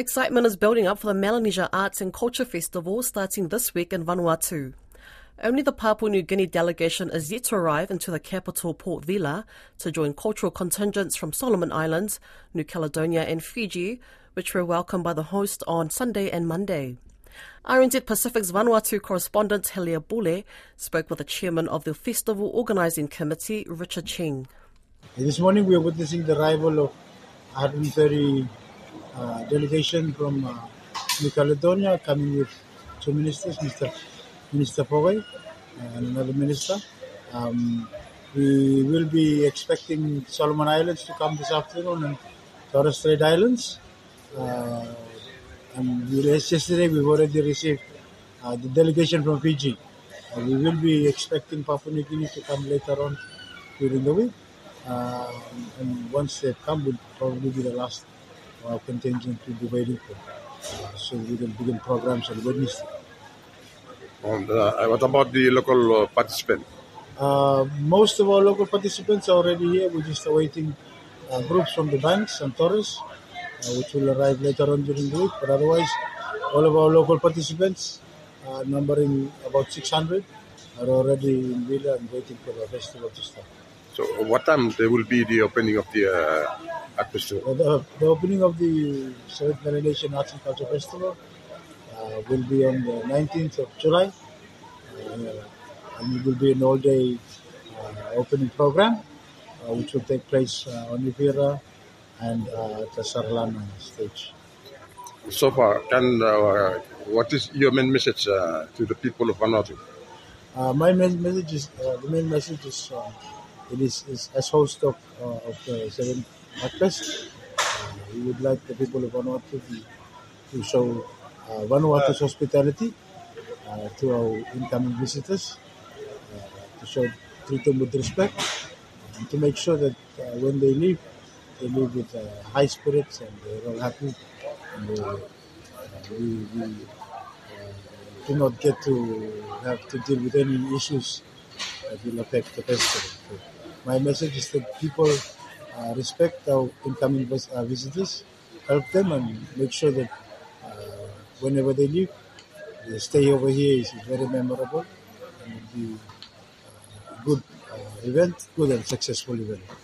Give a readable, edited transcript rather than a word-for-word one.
Excitement is building up for the Melanesia Arts and Culture Festival starting this week in Vanuatu. Only the Papua New Guinea delegation is yet to arrive into the capital Port Vila to join cultural contingents from Solomon Islands, New Caledonia and Fiji, which were welcomed by the host on Sunday and Monday. RNZ Pacific's Vanuatu correspondent Halea Bule spoke with the chairman of the festival organising committee, Richard Ching. This morning we are witnessing the arrival of 130 delegation from New Caledonia, coming with two ministers, Minister Powe and another minister. We will be expecting Solomon Islands to come this afternoon and Torres Strait Islands. Yesterday we've already received the delegation from Fiji. We will be expecting Papua New Guinea to come later on during the week. And once they've come, we'll probably be the last contingent to be waiting for. So we can begin programs on Wednesday. And what about the local participants? Most of our local participants are already here. We're just awaiting groups from the banks and Torres, which will arrive later on during the week. But otherwise, all of our local participants, numbering about 600, are already in Vila and waiting for the festival to start. So what time there will be the opening of the art festival? The opening of the Melanesia Arts and Culture Festival will be on the 19th of July. And it will be an all-day opening program, which will take place on Yuvira and the Sarlan stage. So far, what is your main message to the people of Vanuatu? My message is, it is as host of the 7th Art Fest. We would like the people of Vanuatu to show Vanuatu's hospitality to our incoming visitors, to treat them with respect, and to make sure that when they leave with high spirits and they're all happy. And we do not get to have to deal with any issues that will affect the festival. My message is that people respect our incoming visitors, help them, and make sure that whenever they leave, the stay over here is very memorable and will be a good event, good and successful event.